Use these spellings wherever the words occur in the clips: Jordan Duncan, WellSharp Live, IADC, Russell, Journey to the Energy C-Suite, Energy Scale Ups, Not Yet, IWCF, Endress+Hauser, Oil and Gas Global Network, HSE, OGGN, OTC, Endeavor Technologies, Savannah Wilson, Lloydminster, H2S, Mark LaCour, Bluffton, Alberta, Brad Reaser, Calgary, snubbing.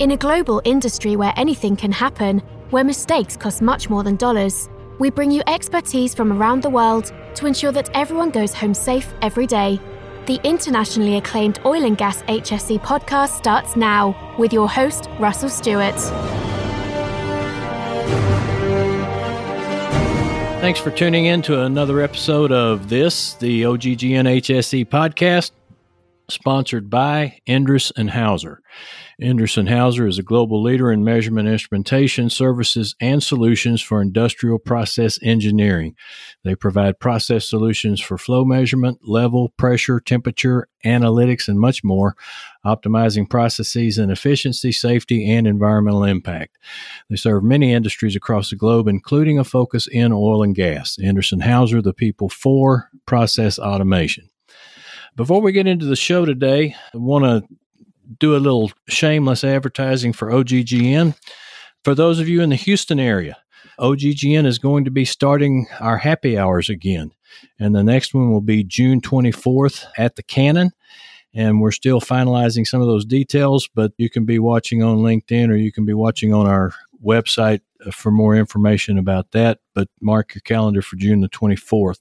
In a global industry where anything can happen, where mistakes cost much more than dollars, we bring you expertise from around the world to ensure that everyone goes home safe every day. The internationally acclaimed Oil and Gas HSE podcast starts now with your host, Russell Stewart. Thanks for tuning in to another episode of this, the OGGN HSE podcast, sponsored by Endress+Hauser. Endress+Hauser is a global leader in measurement instrumentation, services, and solutions for industrial process engineering. They provide process solutions for flow measurement, level, pressure, temperature, analytics, and much more, optimizing processes and efficiency, safety, and environmental impact. They serve many industries across the globe, including a focus in oil and gas. Endress+Hauser, the people for process automation. Before we get into the show today, I want to do a little shameless advertising for OGGN. For those of you in the Houston area, OGGN is going to be starting our happy hours again. And the next one will be June 24th at the Cannon. And we're still finalizing some of those details, but you can be watching on LinkedIn or you can be watching on our website for more information about that, but mark your calendar for June the 24th.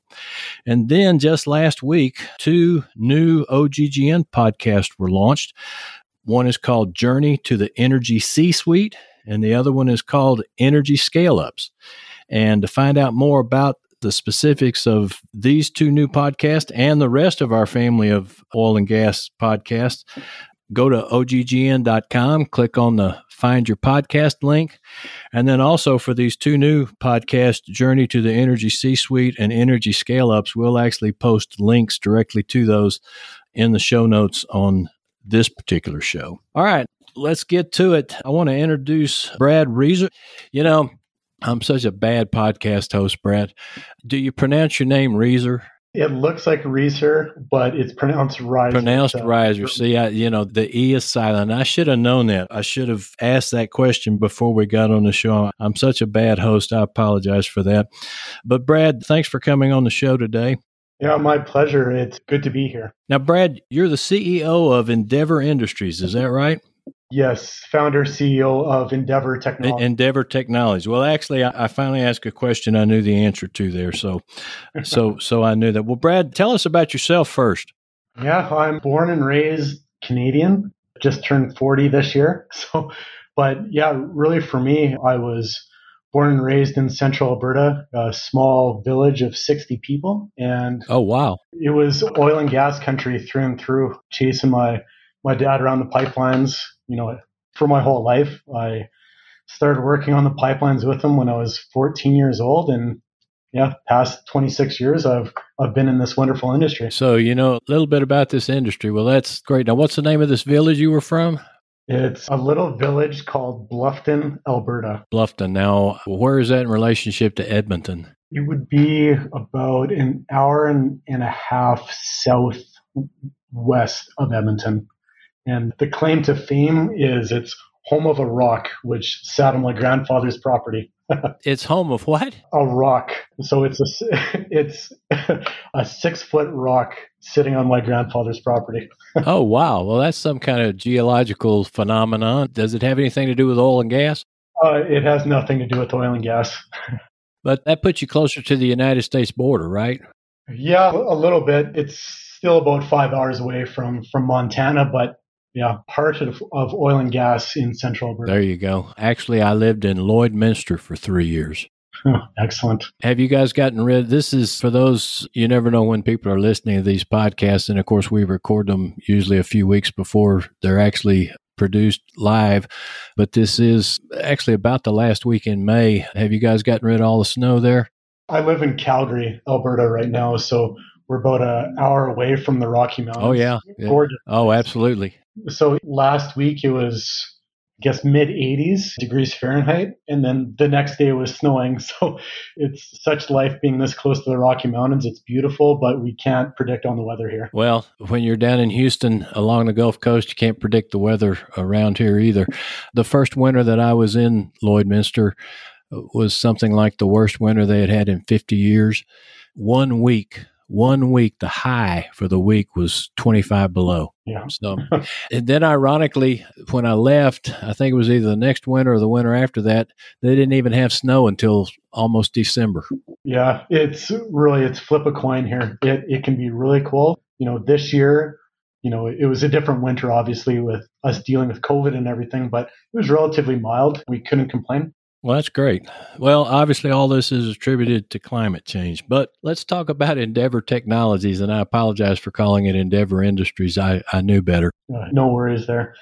And then just last week, two new OGGN podcasts were launched. One is called Journey to the Energy C-Suite, and the other one is called Energy Scale-Ups. And to find out more about the specifics of these two new podcasts and the rest of our family of oil and gas podcasts, go to oggn.com, click on the Find Your Podcast link. And then also for these two new podcasts, Journey to the Energy C-Suite and Energy Scale-Ups, we'll actually post links directly to those in the show notes on this particular show. All right, let's get to it. I want to introduce Brad Reaser. You know, I'm such a bad podcast host, Brad. Do you pronounce your name Reaser? It looks like Reaser, but it's pronounced Riser. Pronounced Riser. See, the E is silent. I should have known that. I should have asked that question before we got on the show. I'm such a bad host. I apologize for that. But Brad, thanks for coming on the show today. Yeah, my pleasure. It's good to be here. Now, Brad, you're the CEO of Endeavor Industries. Is that right? Yes, founder, CEO of Endeavor Technologies. Endeavor Technologies. Well, actually, I finally asked a question I knew the answer to there, so I knew that. Well, Brad, tell us about yourself first. Yeah, I'm born and raised Canadian. Just turned 40 this year. Really for me, I was born and raised in central Alberta, a small village of 60 people, and oh wow, it was oil and gas country through and through. Chasing my dad around the pipelines, for my whole life. I started working on the pipelines with him when I was 14 years old. And past 26 years, I've been in this wonderful industry. So, a little bit about this industry. Well, that's great. Now, what's the name of this village you were from? It's a little village called Bluffton, Alberta. Bluffton. Now, where is that in relationship to Edmonton? It would be about an hour and a half southwest of Edmonton. And the claim to fame is it's home of a rock, which sat on my grandfather's property. It's home of what? A rock. So it's a 6-foot rock sitting on my grandfather's property. Oh, wow. Well, that's some kind of geological phenomenon. Does it have anything to do with oil and gas? It has nothing to do with oil and gas. But that puts you closer to the United States border, right? Yeah, a little bit. It's still about 5 hours away from Montana, but yeah, part of oil and gas in central Alberta. There you go. Actually, I lived in Lloydminster for 3 years. Oh, excellent. Have you guys gotten rid? This is for those, you never know when people are listening to these podcasts. And of course, we record them usually a few weeks before they're actually produced live. But this is actually about the last week in May. Have you guys gotten rid of all the snow there? I live in Calgary, Alberta right now. So we're about an hour away from the Rocky Mountains. Oh, yeah. Gorgeous. Oh, absolutely. So last week it was, I guess, mid-80s degrees Fahrenheit, and then the next day it was snowing. So it's such life being this close to the Rocky Mountains. It's beautiful, but we can't predict on the weather here. Well, when you're down in Houston along the Gulf Coast, you can't predict the weather around here either. The first winter that I was in Lloydminster was something like the worst winter they had in 50 years. 1 week 1 week, the high for the week was 25 below. Yeah. So, and then ironically, when I left, I think it was either the next winter or the winter after that, they didn't even have snow until almost December. Yeah, it's really, it's flip a coin here. It can be really cool. You know, this year, you know, it was a different winter, obviously, with us dealing with COVID and everything, but it was relatively mild. We couldn't complain. Well, that's great. Well, obviously, all this is attributed to climate change, but let's talk about Endeavor Technologies, and I apologize for calling it Endeavor Industries. I knew better. No worries there.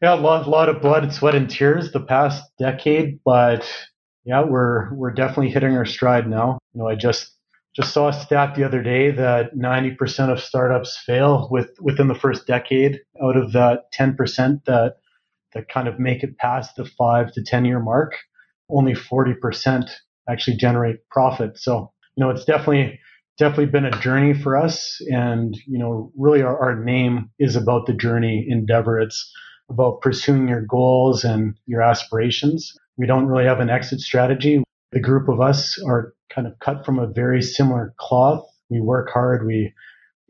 Yeah, a lot of blood and sweat and tears the past decade, but yeah, we're definitely hitting our stride now. You know, I just saw a stat the other day that 90% of startups fail within the first decade out of that 10% that kind of make it past the 5 to 10 year mark. Only 40% actually generate profit. So, you know, it's definitely been a journey for us. And, you know, really our name is about the journey, Endeavor. It's about pursuing your goals and your aspirations. We don't really have an exit strategy. The group of us are kind of cut from a very similar cloth. We work hard. We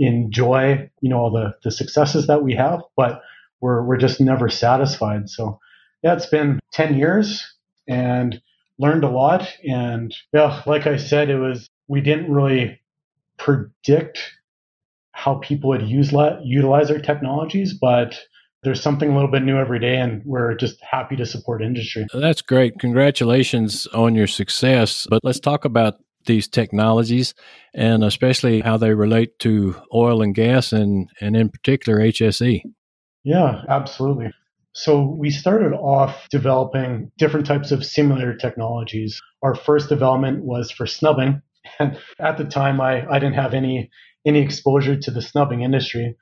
enjoy, you know, all the successes that we have, but we're just never satisfied. So yeah, it's been 10 years. And learned a lot. And yeah, like I said, we didn't really predict how people would utilize our technologies, but there's something a little bit new every day, and we're just happy to support industry. That's great. Congratulations on your success. But let's talk about these technologies and especially how they relate to oil and gas and in particular HSE. Yeah, absolutely. So we started off developing different types of simulator technologies. Our first development was for snubbing. And at the time, I didn't have any exposure to the snubbing industry.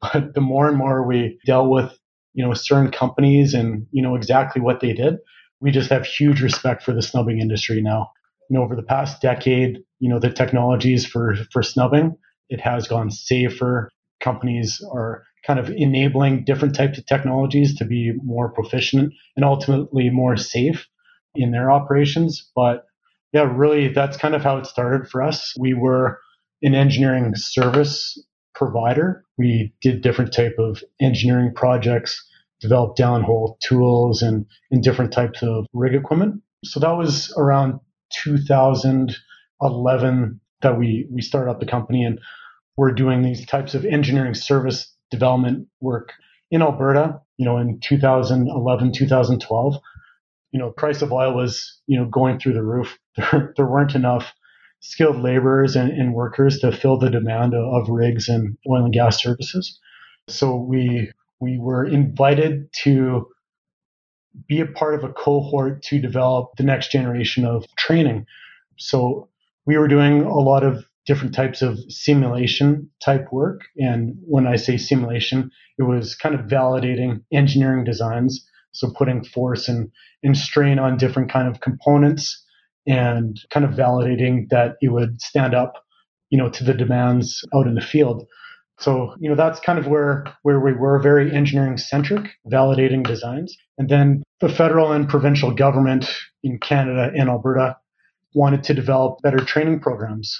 But the more and more we dealt with, you know, certain companies and, you know, exactly what they did, we just have huge respect for the snubbing industry now. You know, over the past decade, you know, the technologies for snubbing, it has gone safer. Companies are kind of enabling different types of technologies to be more proficient and ultimately more safe in their operations. But yeah, really, that's kind of how it started for us. We were an engineering service provider. We did different type of engineering projects, developed downhole tools and different types of rig equipment. So that was around 2011 that we started up the company, and we're doing these types of engineering service development work in Alberta, you know, in 2011, 2012, you know, price of oil was, you know, going through the roof. There weren't enough skilled laborers and workers to fill the demand of rigs and oil and gas services. So we were invited to be a part of a cohort to develop the next generation of training. So we were doing a lot of different types of simulation type work. And when I say simulation, it was kind of validating engineering designs. So putting force and strain on different kind of components and kind of validating that it would stand up, you know, to the demands out in the field. So, you know, that's kind of where we were very engineering centric, validating designs. And then the federal and provincial government in Canada and Alberta wanted to develop better training programs.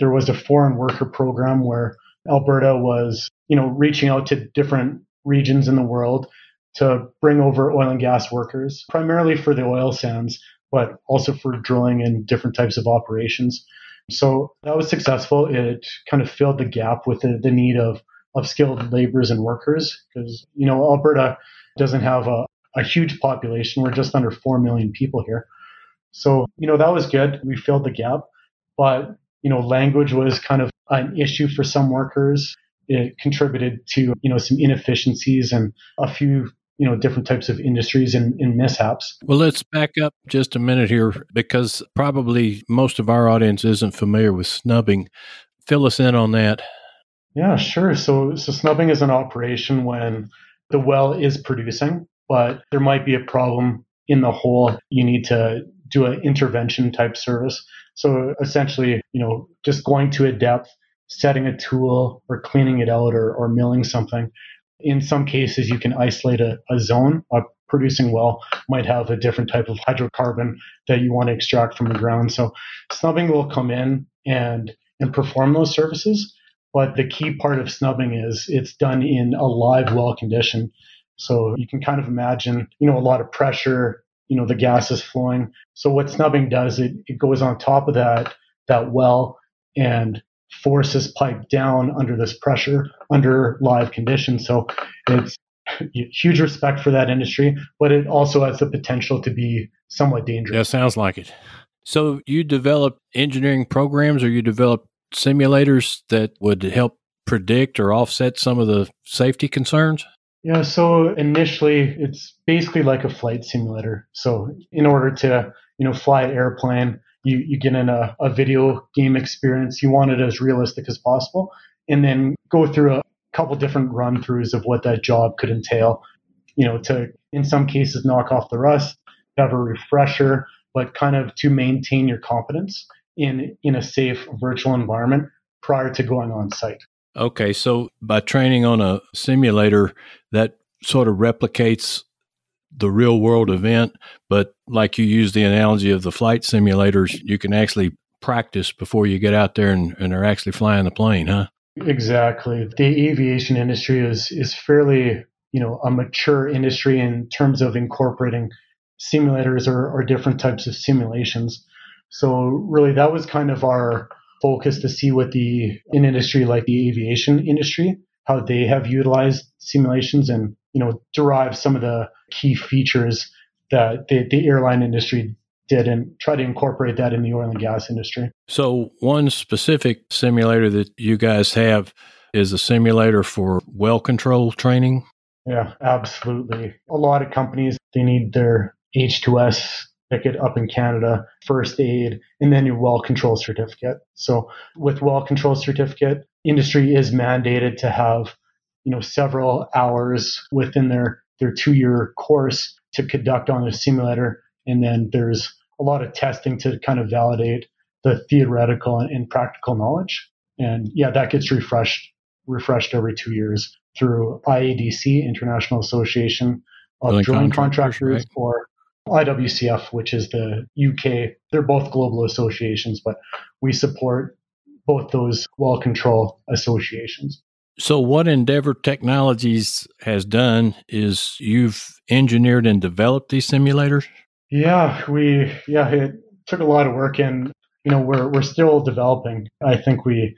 There was a foreign worker program where Alberta was, you know, reaching out to different regions in the world to bring over oil and gas workers, primarily for the oil sands, but also for drilling and different types of operations. So that was successful. It kind of filled the gap with the need of skilled laborers and workers because, you know, Alberta doesn't have a huge population. We're just under 4 million people here. So, you know, that was good. We filled the gap, but you know, language was kind of an issue for some workers. It contributed to, you know, some inefficiencies and a few, you know, different types of industries and mishaps. Well, let's back up just a minute here because probably most of our audience isn't familiar with snubbing. Fill us in on that. Yeah, sure. So snubbing is an operation when the well is producing, but there might be a problem in the hole. You need to do an intervention type service. So essentially, you know, just going to a depth, setting a tool or cleaning it out or milling something. In some cases, you can isolate a zone. A producing well might have a different type of hydrocarbon that you want to extract from the ground. So snubbing will come in and and perform those services. But the key part of snubbing is it's done in a live well condition. So you can kind of imagine, a lot of pressure, the gas is flowing. So what snubbing does, it goes on top of that well and forces pipe down under this pressure, under live conditions. So it's huge respect for that industry, but it also has the potential to be somewhat dangerous. Yeah, sounds like it. So you develop engineering programs or you develop simulators that would help predict or offset some of the safety concerns? Yeah, so initially it's basically like a flight simulator. So in order to, fly an airplane, you get in a video game experience. You want it as realistic as possible and then go through a couple different run-throughs of what that job could entail, to in some cases knock off the rust, have a refresher, but kind of to maintain your competence in a safe virtual environment prior to going on site. Okay, so by training on a simulator, that sort of replicates the real world event, but like you use the analogy of the flight simulators, you can actually practice before you get out there and are actually flying the plane, huh? Exactly. The aviation industry is fairly, a mature industry in terms of incorporating simulators or different types of simulations. So really that was kind of our focus to see what an industry like the aviation industry, how they have utilized simulations and, derive some of the key features that the airline industry did and try to incorporate that in the oil and gas industry. So one specific simulator that you guys have is a simulator for well control training? Yeah, absolutely. A lot of companies, they need their H2S ticket up in Canada, first aid, and then your well control certificate. So with well control certificate, industry is mandated to have, several hours within their 2-year course to conduct on a simulator. And then there's a lot of testing to kind of validate the theoretical and practical knowledge. And yeah, that gets refreshed every 2 years through IADC, International Association of Drilling Contractors, right? Or IWCF, which is the UK. They're both global associations, but we support both those well control associations. So what Endeavor Technologies has done is you've engineered and developed these simulators? Yeah, it took a lot of work and, we're still developing. I think we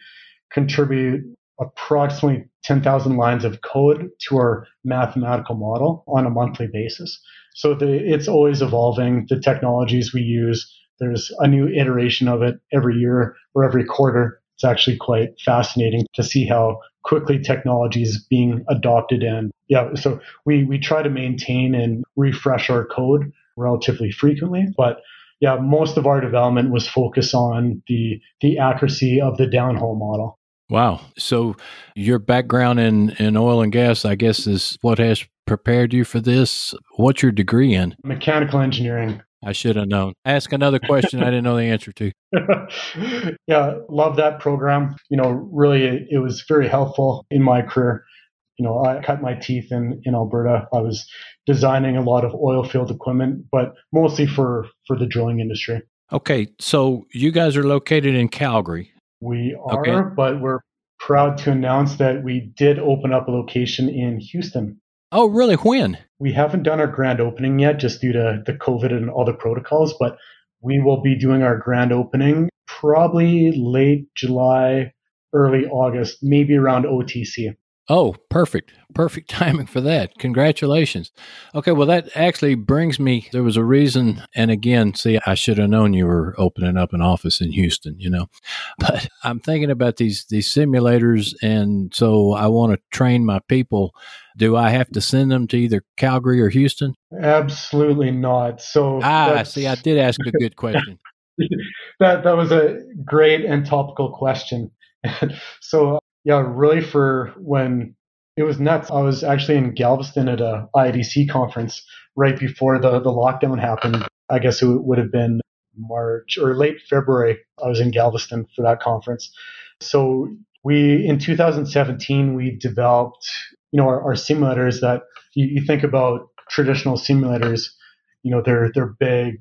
contribute approximately 10,000 lines of code to our mathematical model on a monthly basis. So it's always evolving. The technologies we use, there's a new iteration of it every year or every quarter. It's actually quite fascinating to see how quickly technology is being adopted. And yeah, so we try to maintain and refresh our code relatively frequently. But yeah, most of our development was focused on the accuracy of the downhole model. Wow. So your background in oil and gas, I guess, is what has prepared you for this. What's your degree in? Mechanical engineering. I should have known. Ask another question I didn't know the answer to. Yeah, love that program. Really, it was very helpful in my career. I cut my teeth in Alberta. I was designing a lot of oil field equipment, but mostly for the drilling industry. Okay, so you guys are located in Calgary. We are, okay. But we're proud to announce that we did open up a location in Houston. Oh, really? When? We haven't done our grand opening yet just due to the COVID and all the protocols, but we will be doing our grand opening probably late July, early August, maybe around OTC. Oh, perfect. Perfect timing for that. Congratulations. Okay, well, that actually brings me, there was a reason, and again, see, I should have known you were opening up an office in Houston, But I'm thinking about these simulators, and so I want to train my people. Do I have to send them to either Calgary or Houston? Absolutely not. So see, I did ask a good question. That was a great and topical question. So yeah, really for when it was nuts. I was actually in Galveston at a IADC conference right before the lockdown happened. I guess it would have been March or late February. I was in Galveston for that conference. So in 2017, we developed, our simulators that you think about traditional simulators, they're big,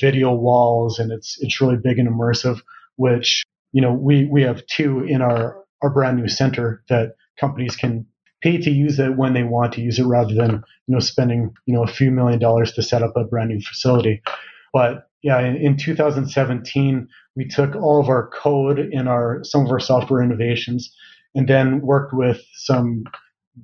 video walls, and it's really big and immersive, which you know, we have two in our brand new center that companies can pay to use it when they want to use it, rather than, you know, spending, you know, a few $1 million to set up a brand new facility. But yeah, in 2017, we took all of our code and some of our software innovations, and then worked with some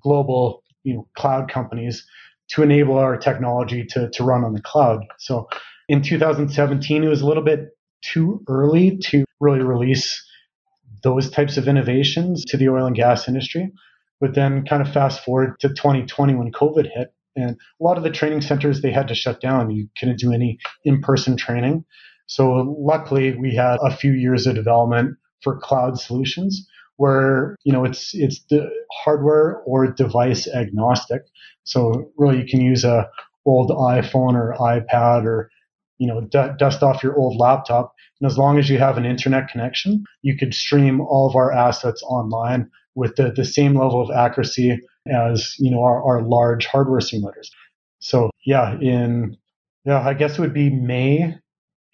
global, you know, cloud companies to enable our technology to run on the cloud. So in 2017, it was a little bit too early to really release those types of innovations to the oil and gas industry. But then kind of fast forward to 2020 when COVID hit, and a lot of the training centers, they had to shut down. You couldn't do any in-person training. So luckily, we had a few years of development for cloud solutions where, you know, it's the hardware or device agnostic. So really, you can use a old iPhone or iPad, or, you know, dust off your old laptop. And as long as you have an internet connection, you could stream all of our assets online with the same level of accuracy as, you know, our large hardware simulators. So yeah, I guess it would be May.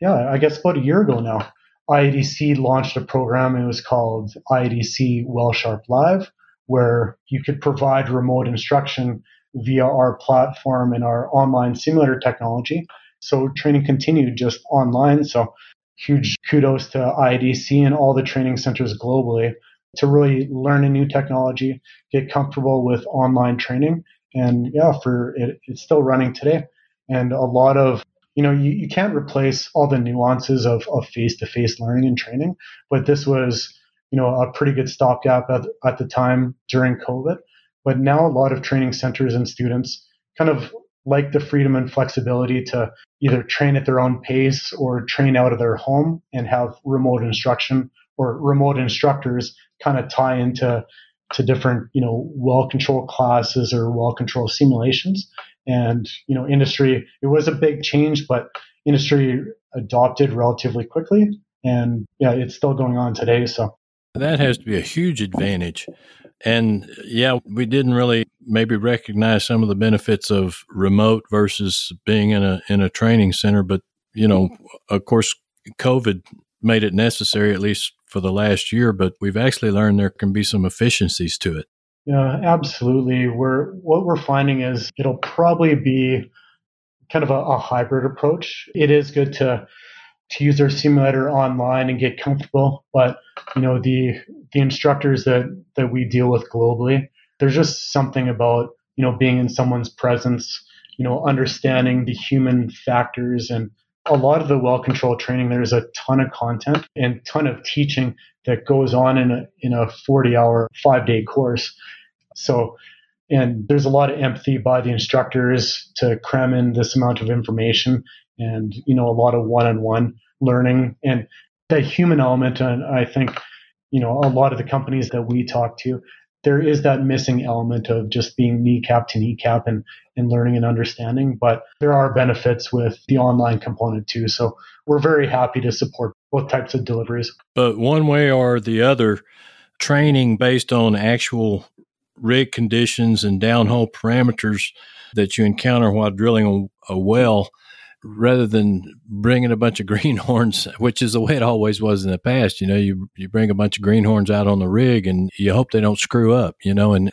Yeah, I guess about a year ago now, IADC launched a program. It was called IADC WellSharp Live, where you could provide remote instruction via our platform and our online simulator technology. So training continued just online. So huge kudos to IADC and all the training centers globally to really learn a new technology, get comfortable with online training. And yeah, it's still running today. And a lot of, you know, you can't replace all the nuances of face-to-face learning and training, but this was, you know, a pretty good stopgap at the time during COVID. But now a lot of training centers and students kind of like the freedom and flexibility to either train at their own pace or train out of their home and have remote instruction or remote instructors kind of tie into different, you know, well-controlled classes or well-controlled simulations. And, you know, industry, it was a big change, but industry adopted relatively quickly. And yeah, it's still going on today. So that has to be a huge advantage. And yeah, we didn't really maybe recognize some of the benefits of remote versus being in a training center. But, you know, of course, COVID made it necessary, at least for the last year, but we've actually learned there can be some efficiencies to it. Yeah, absolutely. What we're finding is it'll probably be kind of a hybrid approach. It is good to use our simulator online and get comfortable, but, you know, the instructors that we deal with globally, there's just something about, you know, being in someone's presence, you know, understanding the human factors. And a lot of the well-controlled training, there's a ton of content and ton of teaching that goes on in a 40-hour, 5-day course. So, and there's a lot of empathy by the instructors to cram in this amount of information and, you know, a lot of one-on-one learning. And that human element, and I think, you know, a lot of the companies that we talk to, there is that missing element of just being kneecap to kneecap and learning and understanding. But there are benefits with the online component too. So we're very happy to support both types of deliveries. But one way or the other, training based on actual rig conditions and downhole parameters that you encounter while drilling a well, rather than bringing a bunch of greenhorns, which is the way it always was in the past. You know, you bring a bunch of greenhorns out on the rig and you hope they don't screw up, you know, and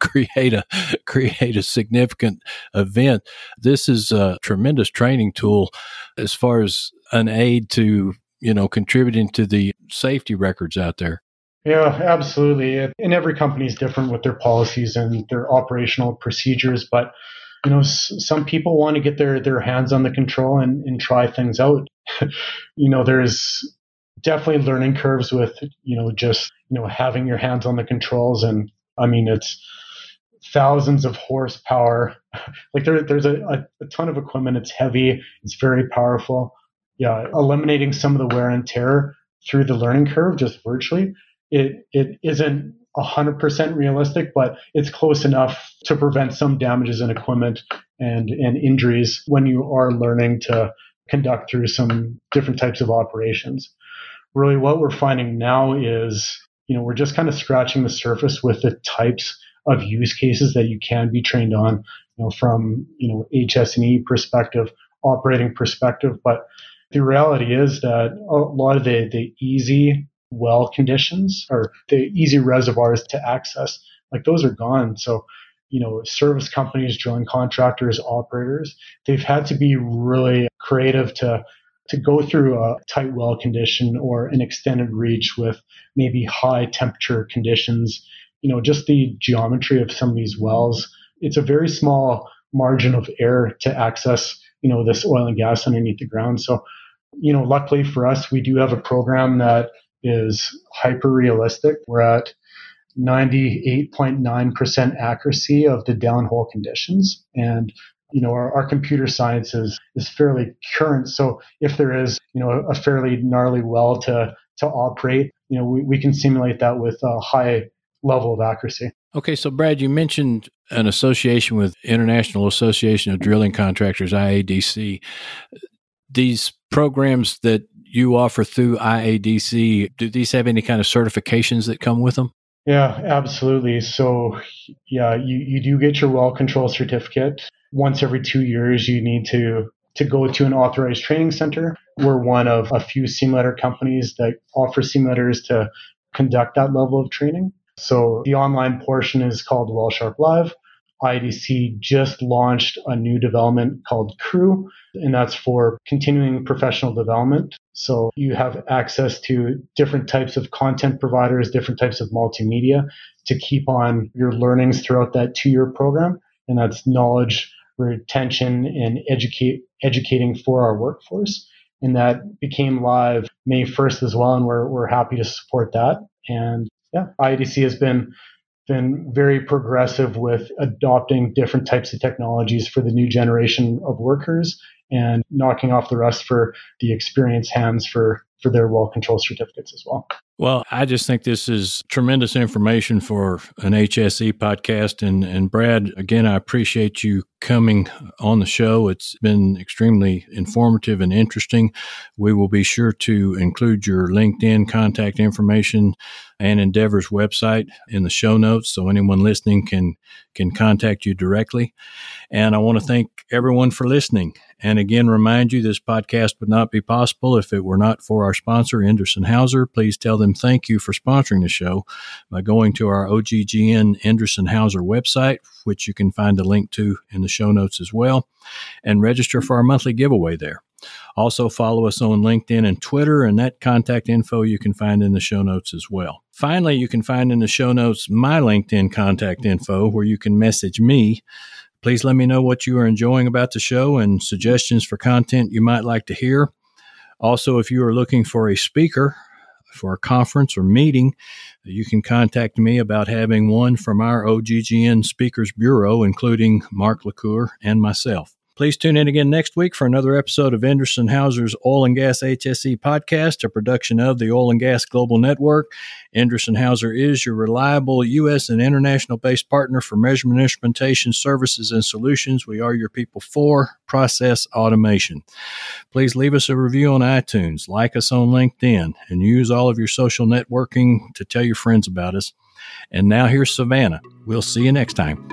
create a significant event. This is a tremendous training tool as far as an aid to, you know, contributing to the safety records out there. Yeah, absolutely. And every company is different with their policies and their operational procedures, but you know, some people want to get their hands on the control and try things out. You know, there's definitely learning curves with, you know, just, you know, having your hands on the controls. And I mean, it's thousands of horsepower. Like there's a ton of equipment. It's heavy. It's very powerful. Yeah. Eliminating some of the wear and tear through the learning curve, just virtually, it isn't 100% realistic, but it's close enough to prevent some damages in equipment and injuries when you are learning to conduct through some different types of operations. Really, what we're finding now is, you know, we're just kind of scratching the surface with the types of use cases that you can be trained on, you know, from, you know, HS&E perspective, operating perspective. But the reality is that a lot of the easy well conditions or the easy reservoirs to access, like those are gone. So, you know, service companies, drilling contractors, operators, they've had to be really creative to go through a tight well condition or an extended reach with maybe high temperature conditions. You know, just the geometry of some of these wells, it's a very small margin of error to access, you know, this oil and gas underneath the ground. So, you know, luckily for us, we do have a program that is hyper realistic. We're at 98.9% accuracy of the downhole conditions. And, you know, our computer science is fairly current. So if there is, you know, a fairly gnarly well to operate, you know, we can simulate that with a high level of accuracy. Okay. So Brad, you mentioned an association with International Association of Drilling Contractors, IADC. These programs that you offer through IADC, do these have any kind of certifications that come with them? Yeah, absolutely. So yeah, you do get your well control certificate. Once every 2 years, you need to go to an authorized training center. We're one of a few simulator companies that offer simulators to conduct that level of training. So the online portion is called WellSharp Live. IADC just launched a new development called Crew, and that's for continuing professional development. So you have access to different types of content providers, different types of multimedia to keep on your learnings throughout that 2-year program. And that's knowledge, retention, and educating for our workforce. And that became live May 1st as well, and we're happy to support that. And yeah, IADC has been very progressive with adopting different types of technologies for the new generation of workers and knocking off the rest for the experienced hands for their well control certificates as well. Well, I just think this is tremendous information for an HSE podcast. And Brad, again, I appreciate you coming on the show. It's been extremely informative and interesting. We will be sure to include your LinkedIn contact information and Endeavor's website in the show notes, so anyone listening can contact you directly. And I want to thank everyone for listening. And again, remind you, this podcast would not be possible if it were not for our sponsor, Endress+Hauser. Please tell them thank you for sponsoring the show by going to our OGGN Endress+Hauser website, which you can find a link to in the show notes as well, and register for our monthly giveaway there. Also, follow us on LinkedIn and Twitter, and that contact info you can find in the show notes as well. Finally, you can find in the show notes my LinkedIn contact info where you can message me. Please let me know what you are enjoying about the show and suggestions for content you might like to hear. Also, if you are looking for a speaker for a conference or meeting, you can contact me about having one from our OGGN Speakers Bureau, including Mark LaCour and myself. Please tune in again next week for another episode of Endress+Hauser's Oil and Gas HSE Podcast, a production of the Oil and Gas Global Network. Endress+Hauser is your reliable U.S. and international-based partner for measurement, instrumentation, services, and solutions. We are your people for process automation. Please leave us a review on iTunes, like us on LinkedIn, and use all of your social networking to tell your friends about us. And now here's Savannah. We'll see you next time.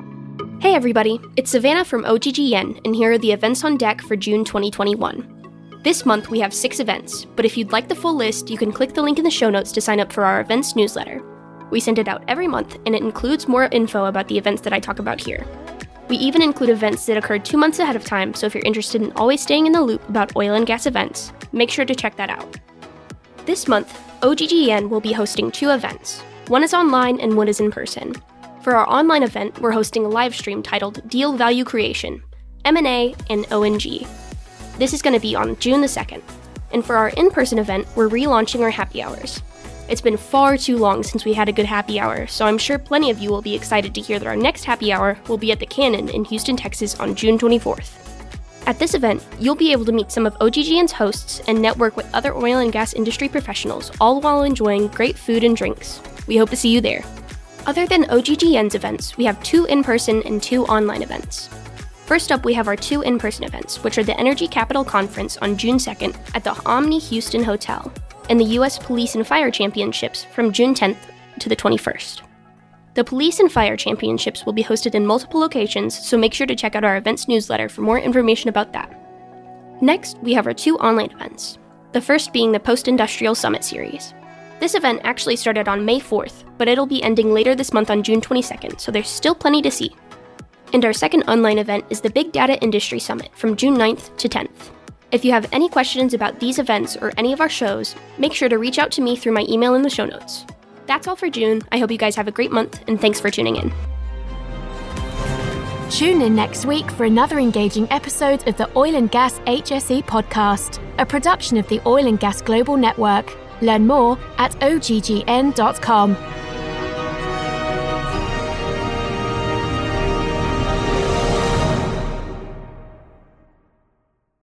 Hey everybody, it's Savannah from OGGN, and here are the events on deck for June 2021. This month we have 6 events, but if you'd like the full list, you can click the link in the show notes to sign up for our events newsletter. We send it out every month, and it includes more info about the events that I talk about here. We even include events that occur 2 months ahead of time, so if you're interested in always staying in the loop about oil and gas events, make sure to check that out. This month, OGGN will be hosting 2 events. One is online and one is in person. For our online event, we're hosting a live stream titled Deal Value Creation, M&A, and ONG. This is going to be on June the 2nd. And for our in-person event, we're relaunching our happy hours. It's been far too long since we had a good happy hour, so I'm sure plenty of you will be excited to hear that our next happy hour will be at the Cannon in Houston, Texas on June 24th. At this event, you'll be able to meet some of OGGN's hosts and network with other oil and gas industry professionals, all while enjoying great food and drinks. We hope to see you there. Other than OGGN's events, we have 2 in-person and 2 online events. First up, we have our 2 in-person events, which are the Energy Capital Conference on June 2nd at the Omni Houston Hotel, and the U.S. Police and Fire Championships from June 10th to the 21st. The Police and Fire Championships will be hosted in multiple locations, so make sure to check out our events newsletter for more information about that. Next, we have our 2 online events, the first being the Post-Industrial Summit Series. This event actually started on May 4th, but it'll be ending later this month on June 22nd, so there's still plenty to see. And our second online event is the Big Data Industry Summit from June 9th to 10th. If you have any questions about these events or any of our shows, make sure to reach out to me through my email in the show notes. That's all for June. I hope you guys have a great month, and thanks for tuning in. Tune in next week for another engaging episode of the Oil and Gas HSE podcast, a production of the Oil and Gas Global Network. Learn more at OGGN.com.